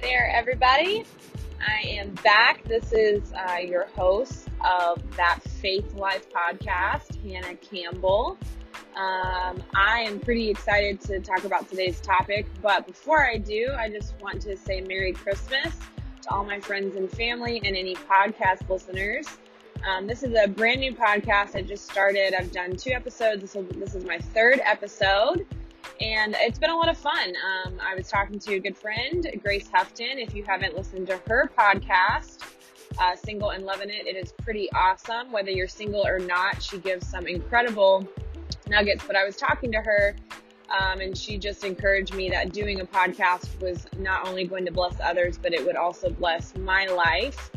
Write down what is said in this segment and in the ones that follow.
Hey there, everybody. I am back. This is your host of That Faith Life podcast, Hannah Campbell. I am pretty excited to talk about today's topic, but before I do, I just want to say Merry Christmas to all my friends and family and any podcast listeners. This is a brand new podcast I just started. I've done 2 episodes. This is my 3rd episode. And it's been a lot of fun. I was talking to a good friend, Grace Hefton. If you haven't listened to her podcast, Single and Loving It, it is pretty awesome. Whether you're single or not, she gives some incredible nuggets. But I was talking to her, and she just encouraged me that doing a podcast was not only going to bless others, but it would also bless my life.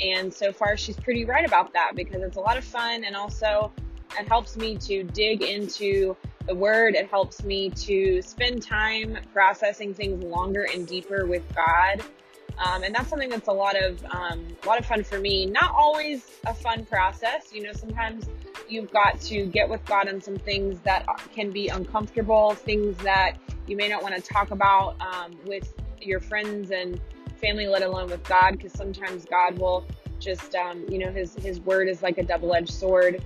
And so far, she's pretty right about that because it's a lot of fun. And also, it helps me to dig into the word. It helps me to spend time processing things longer and deeper with God. And that's something that's a lot of fun for me. Not always a fun process. You know, sometimes you've got to get with God on some things that can be uncomfortable, things that you may not want to talk about with your friends and family, let alone with God, because sometimes God will just, his word is like a double-edged sword.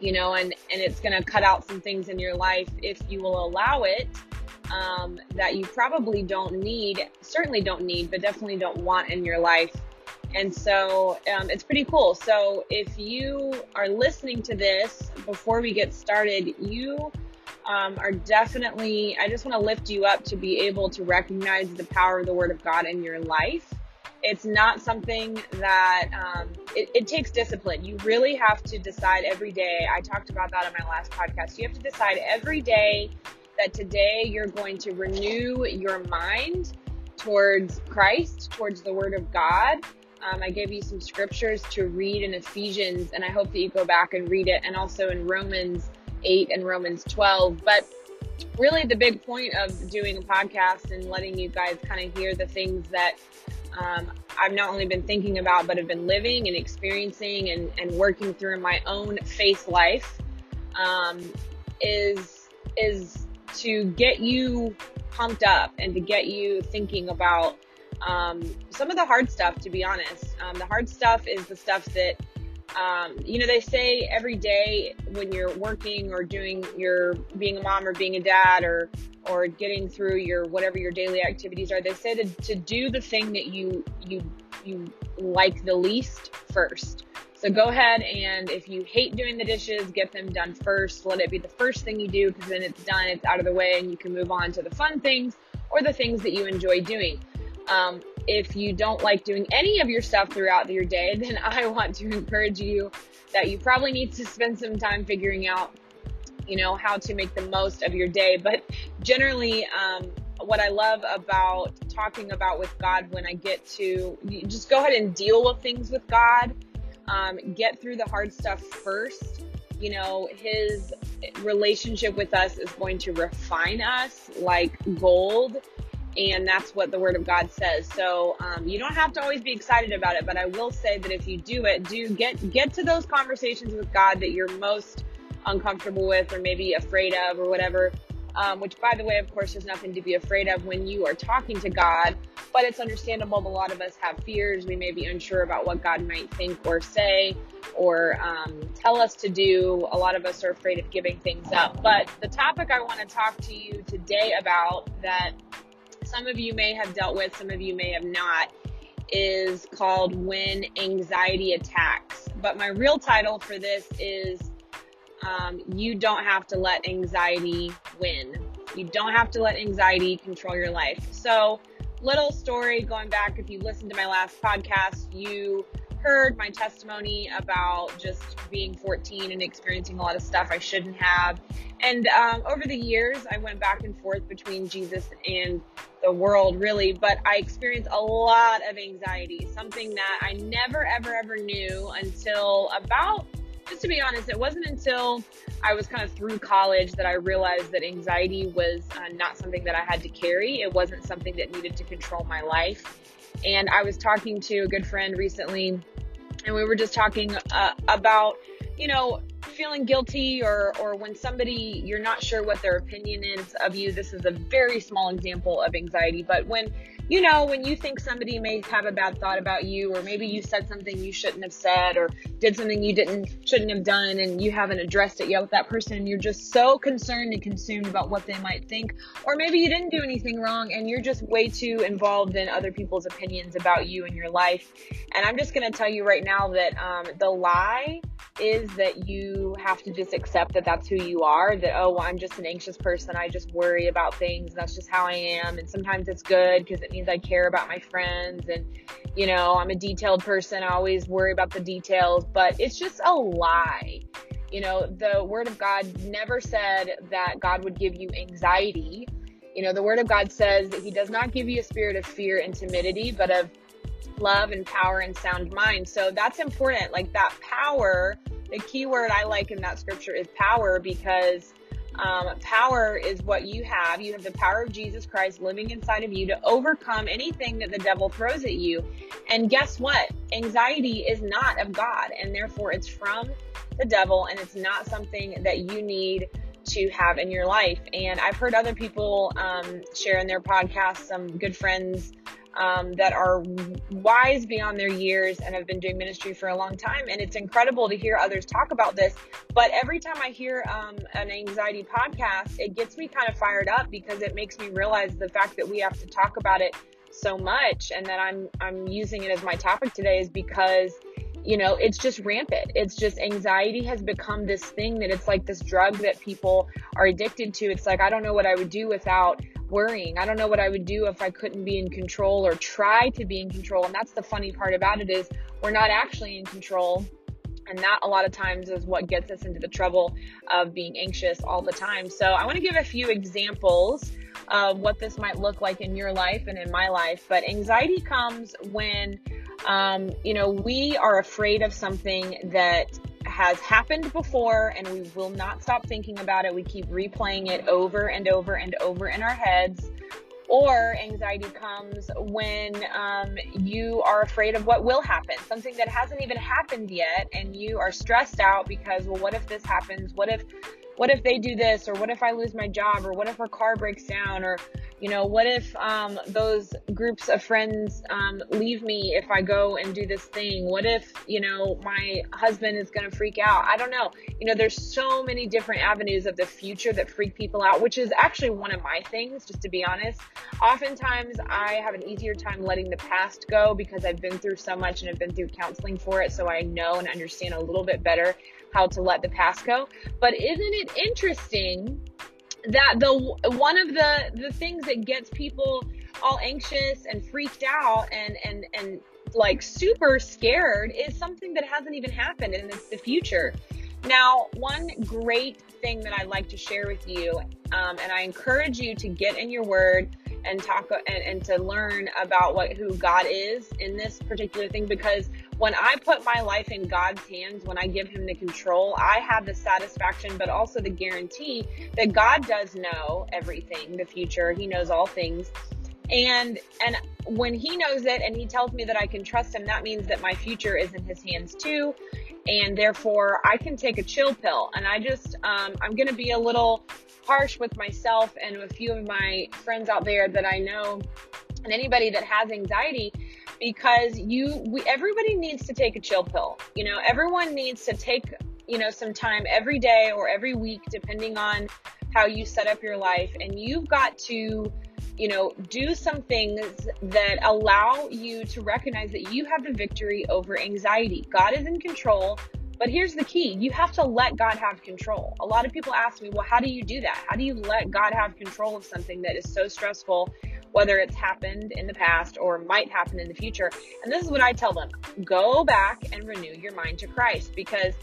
You know, and it's going to cut out some things in your life if you will allow it, that you probably don't need, certainly don't need, but definitely don't want in your life. And so, it's pretty cool. So if you are listening to this before we get started, you, are definitely, I just want to lift you up to be able to recognize the power of the Word of God in your life. It's not something that, it takes discipline. You really have to decide every day. I talked about that on my last podcast. You have to decide every day that today you're going to renew your mind towards Christ, towards the Word of God. I gave you some scriptures to read in Ephesians, and I hope that you go back and read it, and also in Romans 8 and Romans 12. But really the big point of doing a podcast and letting you guys kind of hear the things that I've not only been thinking about, but have been living and experiencing and working through in my own faith life, is to get you pumped up and to get you thinking about, some of the hard stuff, to be honest. The hard stuff is the stuff that, they say every day when you're working or doing your being a mom or being a dad or getting through your whatever your daily activities are, they say to do the thing that you like the least first. So go ahead, and if you hate doing the dishes, get them done first. Let it be the first thing you do, because then it's done, it's out of the way, and you can move on to the fun things or the things that you enjoy doing. If you don't like doing any of your stuff throughout your day, then I want to encourage you that you probably need to spend some time figuring out, how to make the most of your day. But generally, what I love about talking about with God when I get to just go ahead and deal with things with God, get through the hard stuff first. You know, his relationship with us is going to refine us like gold. And that's what the Word of God says. So you don't have to always be excited about it, but I will say that if you do it, get to those conversations with God that you're most uncomfortable with or maybe afraid of or whatever, which, by the way, of course, there's nothing to be afraid of when you are talking to God, but it's understandable. A lot of us have fears. We may be unsure about what God might think or say or tell us to do. A lot of us are afraid of giving things up. But the topic I want to talk to you today about that some of you may have dealt with, some of you may have not, is called When Anxiety Attacks. But my real title for this is You Don't Have to Let Anxiety Win. You don't have to let anxiety control your life. So, little story going back, if you listened to my last podcast, you heard my testimony about just being 14 and experiencing a lot of stuff I shouldn't have. And over the years, I went back and forth between Jesus and the world, really. But I experienced a lot of anxiety, something that I never, ever knew until about, just to be honest, it wasn't until I was kind of through college that I realized that anxiety was not something that I had to carry. It wasn't something that needed to control my life. And I was talking to a good friend recently, and we were just talking about, feeling guilty or when somebody, you're not sure what their opinion is of you. This is a very small example of anxiety, but when you know, when you think somebody may have a bad thought about you, or maybe you said something you shouldn't have said, or did something you shouldn't have done, and you haven't addressed it yet with that person, and you're just so concerned and consumed about what they might think, or maybe you didn't do anything wrong, and you're just way too involved in other people's opinions about you and your life. And I'm just going to tell you right now that the lie is that you have to just accept that that's who you are, that, oh, well, I'm just an anxious person. I just worry about things. That's just how I am. And sometimes it's good because it means I care about my friends. And, you know, I'm a detailed person. I always worry about the details, but it's just a lie. You know, the Word of God never said that God would give you anxiety. You know, the Word of God says that He does not give you a spirit of fear and timidity, but of love and power and sound mind. So that's important. Like that power, the key word I like in that scripture is power, because power is what you have. You have the power of Jesus Christ living inside of you to overcome anything that the devil throws at you. And guess what? Anxiety is not of God, and therefore it's from the devil, and it's not something that you need to have in your life. And I've heard other people share in their podcasts, some good friends that are wise beyond their years and have been doing ministry for a long time. And it's incredible to hear others talk about this. But every time I hear an anxiety podcast, it gets me kind of fired up, because it makes me realize the fact that we have to talk about it so much, and that I'm using it as my topic today is because, you know, it's just rampant. It's just, anxiety has become this thing that it's like this drug that people are addicted to. It's like, I don't know what I would do without worrying. I don't know what I would do if I couldn't be in control, or try to be in control. And that's the funny part about it, is we're not actually in control. And that a lot of times is what gets us into the trouble of being anxious all the time. So I want to give a few examples of what this might look like in your life and in my life. But anxiety comes when, you know, we are afraid of something that has happened before, and we will not stop thinking about it. We keep replaying it over and over and over in our heads. Or anxiety comes when you are afraid of what will happen, something that hasn't even happened yet, and you are stressed out because, well, what if this happens? What if they do this? Or what if I lose my job? Or what if our car breaks down? Or, you know, what if those groups of friends leave me if I go and do this thing? What if, you know, my husband is going to freak out? I don't know. You know, there's so many different avenues of the future that freak people out, which is actually one of my things, just to be honest. Oftentimes I have an easier time letting the past go because I've been through so much and I've been through counseling for it. So I know and understand a little bit better how to let the past go. But isn't it interesting that one of the things that gets people all anxious and freaked out and like super scared is something that hasn't even happened, and it's the future. Now, one great thing that I'd like to share with you, and I encourage you to get in your word and talk and to learn about who God is in this particular thing, because when I put my life in God's hands, when I give Him the control, I have the satisfaction, but also the guarantee that God does know everything, the future. He knows all things. And when He knows it and He tells me that I can trust Him, that means that my future is in His hands too. And therefore I can take a chill pill. And I just, I'm going to be a little harsh with myself and a few of my friends out there that I know, and anybody that has anxiety, because everybody needs to take a chill pill. You know, everyone needs to take, you know, some time every day or every week, depending on how you set up your life. And you've got to, you know, do some things that allow you to recognize that you have the victory over anxiety. God is in control, but here's the key. You have to let God have control. A lot of people ask me, well, how do you do that? How do you let God have control of something that is so stressful, whether it's happened in the past or might happen in the future? And this is what I tell them. Go back and renew your mind to Christ, because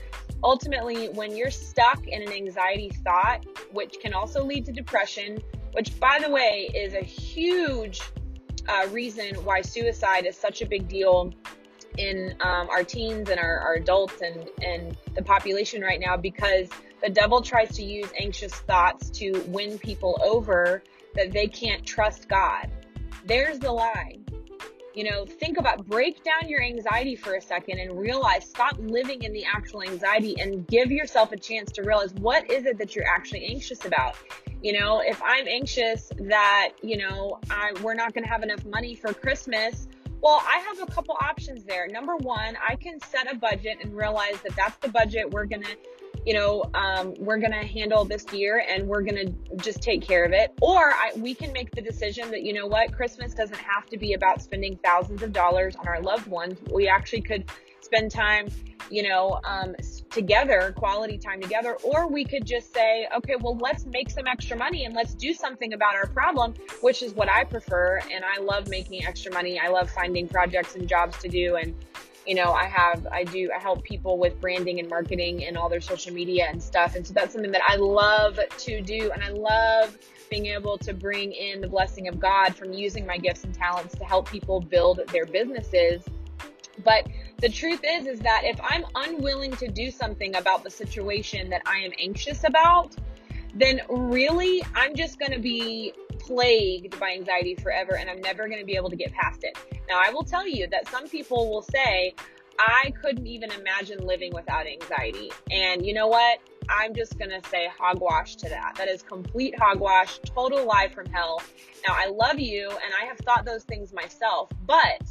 ultimately when you're stuck in an anxiety thought, which can also lead to depression, which, by the way, is a huge reason why suicide is such a big deal in our teens and our adults and the population right now, because the devil tries to use anxious thoughts to win people over that they can't trust God. There's the lie. Think about, break down your anxiety for a second and realize, stop living in the actual anxiety and give yourself a chance to realize, what is it that you're actually anxious about? If I'm anxious that, we're not going to have enough money for Christmas, well, I have a couple options there. Number one, I can set a budget and realize that that's the budget we're going to, we're going to handle this year, and we're going to just take care of it. Or we can make the decision that, Christmas doesn't have to be about spending thousands of dollars on our loved ones. We actually could spend time, together, quality time together. Or we could just say, okay, well, let's make some extra money and let's do something about our problem, which is what I prefer. And I love making extra money. I love finding projects and jobs to do. And I help people with branding and marketing and all their social media and stuff. And so that's something that I love to do. And I love being able to bring in the blessing of God from using my gifts and talents to help people build their businesses. But the truth is that if I'm unwilling to do something about the situation that I am anxious about, then really I'm just going to be plagued by anxiety forever, and I'm never going to be able to get past it. Now, I will tell you that some people will say, I couldn't even imagine living without anxiety. And you know what? I'm just going to say hogwash to that. That is complete hogwash, total lie from hell. Now, I love you, and I have thought those things myself, but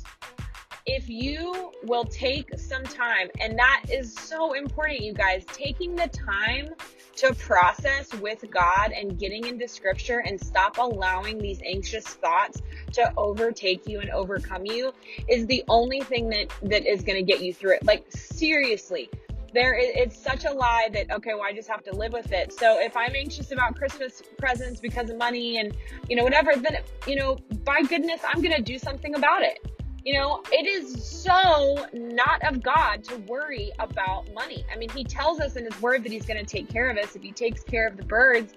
if you will take some time, and that is so important, you guys, taking the time to process with God and getting into scripture and stop allowing these anxious thoughts to overtake you and overcome you is the only thing that is going to get you through it. Like, seriously, it's such a lie that, okay, well, I just have to live with it. So if I'm anxious about Christmas presents because of money and, whatever, then, by goodness, I'm going to do something about it. It is so not of God to worry about money. I mean, he tells us in his word that he's going to take care of us. If he takes care of the birds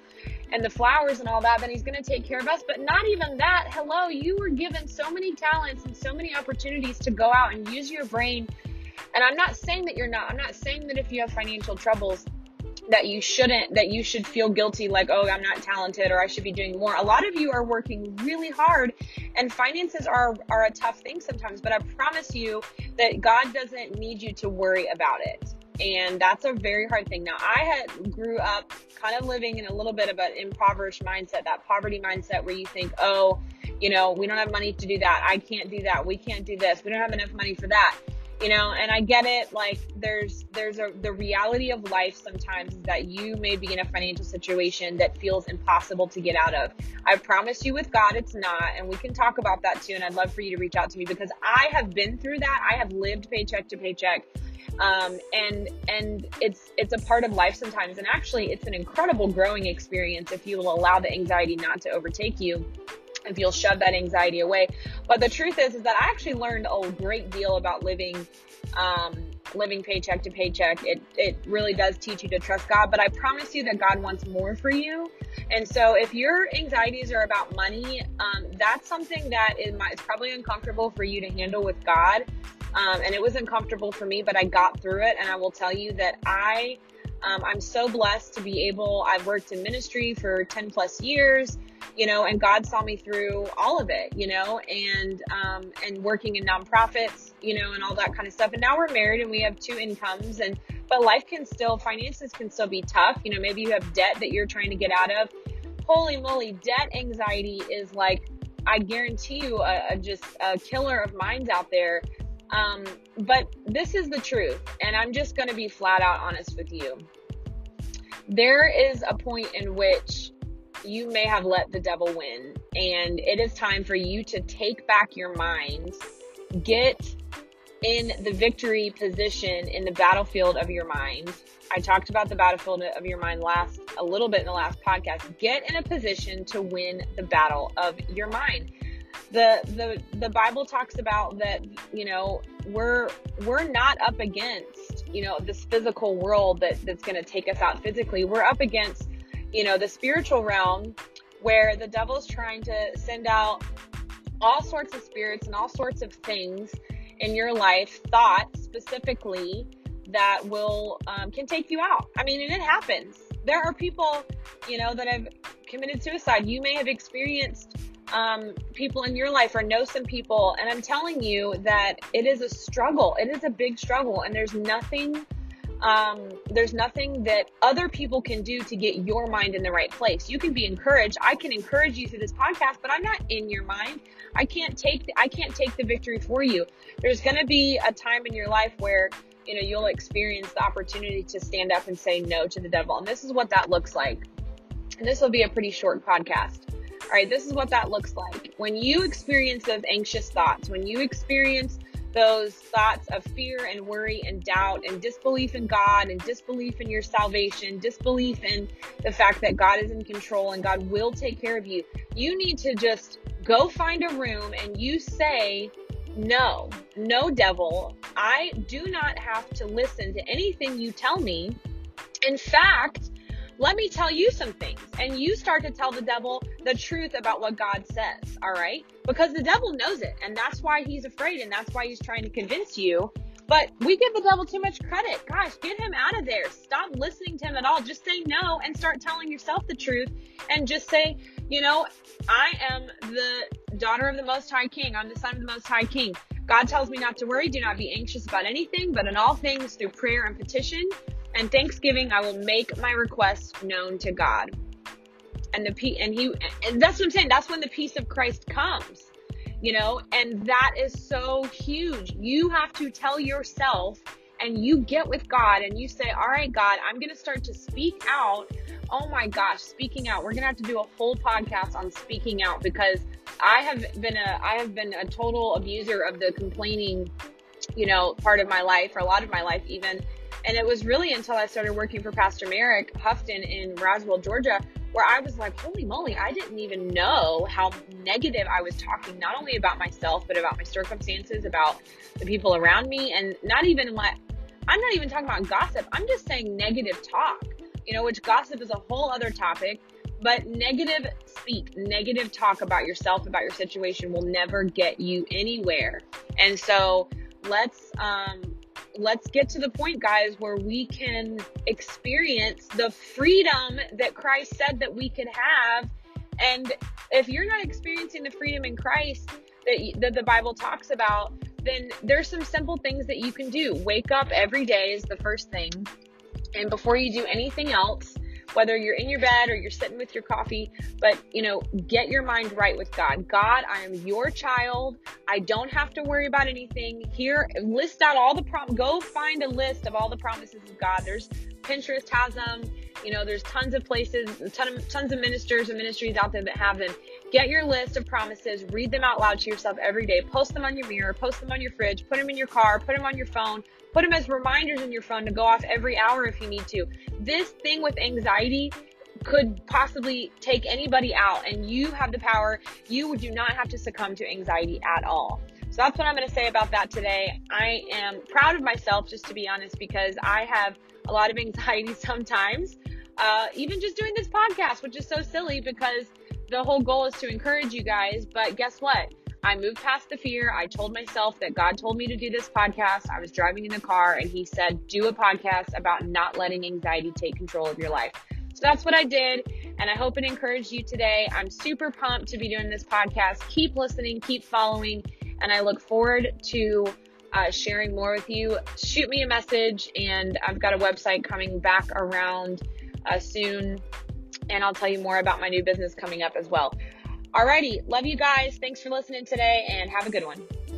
and the flowers and all that, then he's going to take care of us. But not even that. Hello, you were given so many talents and so many opportunities to go out and use your brain. And I'm not saying that you're not. I'm not saying that if you have financial troubles that you should feel guilty, like, oh, I'm not talented, or I should be doing more. A lot of you are working really hard, and finances are a tough thing sometimes, but I promise you that God doesn't need you to worry about it. And that's a very hard thing. Now, grew up kind of living in a little bit of an impoverished mindset, that poverty mindset where you think, oh, we don't have money to do that. I can't do that. We can't do this. We don't have enough money for that. And I get it. Like, the reality of life sometimes is that you may be in a financial situation that feels impossible to get out of. I promise you with God, it's not. And we can talk about that too. And I'd love for you to reach out to me, because I have been through that. I have lived paycheck to paycheck. And it's a part of life sometimes. And actually, it's an incredible growing experience if you will allow the anxiety not to overtake you, if you'll shove that anxiety away. But the truth is that I actually learned a great deal about living paycheck to paycheck. It really does teach you to trust God, but I promise you that God wants more for you. And so if your anxieties are about money, that's something that is probably uncomfortable for you to handle with God. And it was uncomfortable for me, but I got through it. And I will tell you that I'm so blessed to be able, I've worked in ministry for 10 plus years, and God saw me through all of it, and working in nonprofits, and all that kind of stuff. And now we're married and we have two incomes, but finances can still be tough. Maybe you have debt that you're trying to get out of. Holy moly, debt anxiety is like, I guarantee you just a killer of minds out there. But this is the truth, and I'm just going to be flat out honest with you. There is a point in which you may have let the devil win, and it is time for you to take back your mind, get in the victory position in the battlefield of your mind. I talked about the battlefield of your mind a little bit in the last podcast. Get in a position to win the battle of your mind. The Bible talks about that, we're not up against, this physical world that's going to take us out physically. We're up against, the spiritual realm where the devil's trying to send out all sorts of spirits and all sorts of things in your life, thoughts specifically, that will, can take you out. I mean, and it happens. There are people, that have committed suicide. You may have experienced people in your life or know some people. And I'm telling you that it is a struggle. It is a big struggle. And there's nothing that other people can do to get your mind in the right place. You can be encouraged. I can encourage you through this podcast, but I'm not in your mind. I can't take the victory for you. There's going to be a time in your life where, you know, you'll experience the opportunity to stand up and say no to the devil. And this is what that looks like. And this will be a pretty short podcast. All right. This is what that looks like. When you experience those anxious thoughts, when you experience those thoughts of fear and worry and doubt and disbelief in God and disbelief in your salvation, disbelief in the fact that God is in control and God will take care of you, you need to just go find a room and you say, no, no devil, I do not have to listen to anything you tell me. In fact, let me tell you some things. And you start to tell the devil the truth about what God says, all right? Because the devil knows it, and that's why he's afraid, and that's why he's trying to convince you. But we give the devil too much credit. Gosh, get him out of there. Stop listening to him at all. Just say no and start telling yourself the truth and just say, you know, I am the daughter of the Most High King. I'm the son of the Most High King. God tells me not to worry. Do not be anxious about anything, but in all things through prayer and petition and thanksgiving, I will make my requests known to God. And that's what I'm saying. That's when the peace of Christ comes, you know, and that is so huge. You have to tell yourself, and you get with God and you say, all right, God, I'm going to start to speak out. Oh my gosh, speaking out. We're going to have to do a whole podcast on speaking out, because I have been a total abuser of the complaining, you know, part of my life, or a lot of my life even. And it was really until I started working for Pastor Merrick Huffton in Roswell, Georgia, where I was like, holy moly, I didn't even know how negative I was talking, not only about myself, but about my circumstances, about the people around me. And I'm not even talking about gossip. I'm just saying negative talk, you know, which gossip is a whole other topic, but negative talk about yourself, about your situation will never get you anywhere. And so let's get to the point, guys, where we can experience the freedom that Christ said that we could have. And if you're not experiencing the freedom in Christ that the Bible talks about, then there's some simple things that you can do. Wake up every day is the first thing. And before you do anything else, whether you're in your bed or you're sitting with your coffee, but, you know, get your mind right with God. God, I am your child. I don't have to worry about anything. Here, list out all the go find a list of all the promises of God. There's Pinterest has them. You know, there's tons of places, tons of ministers and ministries out there that have them. Get your list of promises, read them out loud to yourself every day, post them on your mirror, post them on your fridge, put them in your car, put them on your phone, put them as reminders in your phone to go off every hour if you need to. This thing with anxiety could possibly take anybody out, and you have the power. You do not have to succumb to anxiety at all. So that's what I'm going to say about that today. I am proud of myself, just to be honest, because I have a lot of anxiety sometimes, even just doing this podcast, which is so silly because the whole goal is to encourage you guys. But guess what? I moved past the fear. I told myself that God told me to do this podcast. I was driving in the car and he said, do a podcast about not letting anxiety take control of your life. So that's what I did. And I hope it encouraged you today. I'm super pumped to be doing this podcast. Keep listening, keep following. And I look forward to sharing more with you. Shoot me a message. And I've got a website coming back around soon. And I'll tell you more about my new business coming up as well. Alrighty, love you guys. Thanks for listening today and have a good one.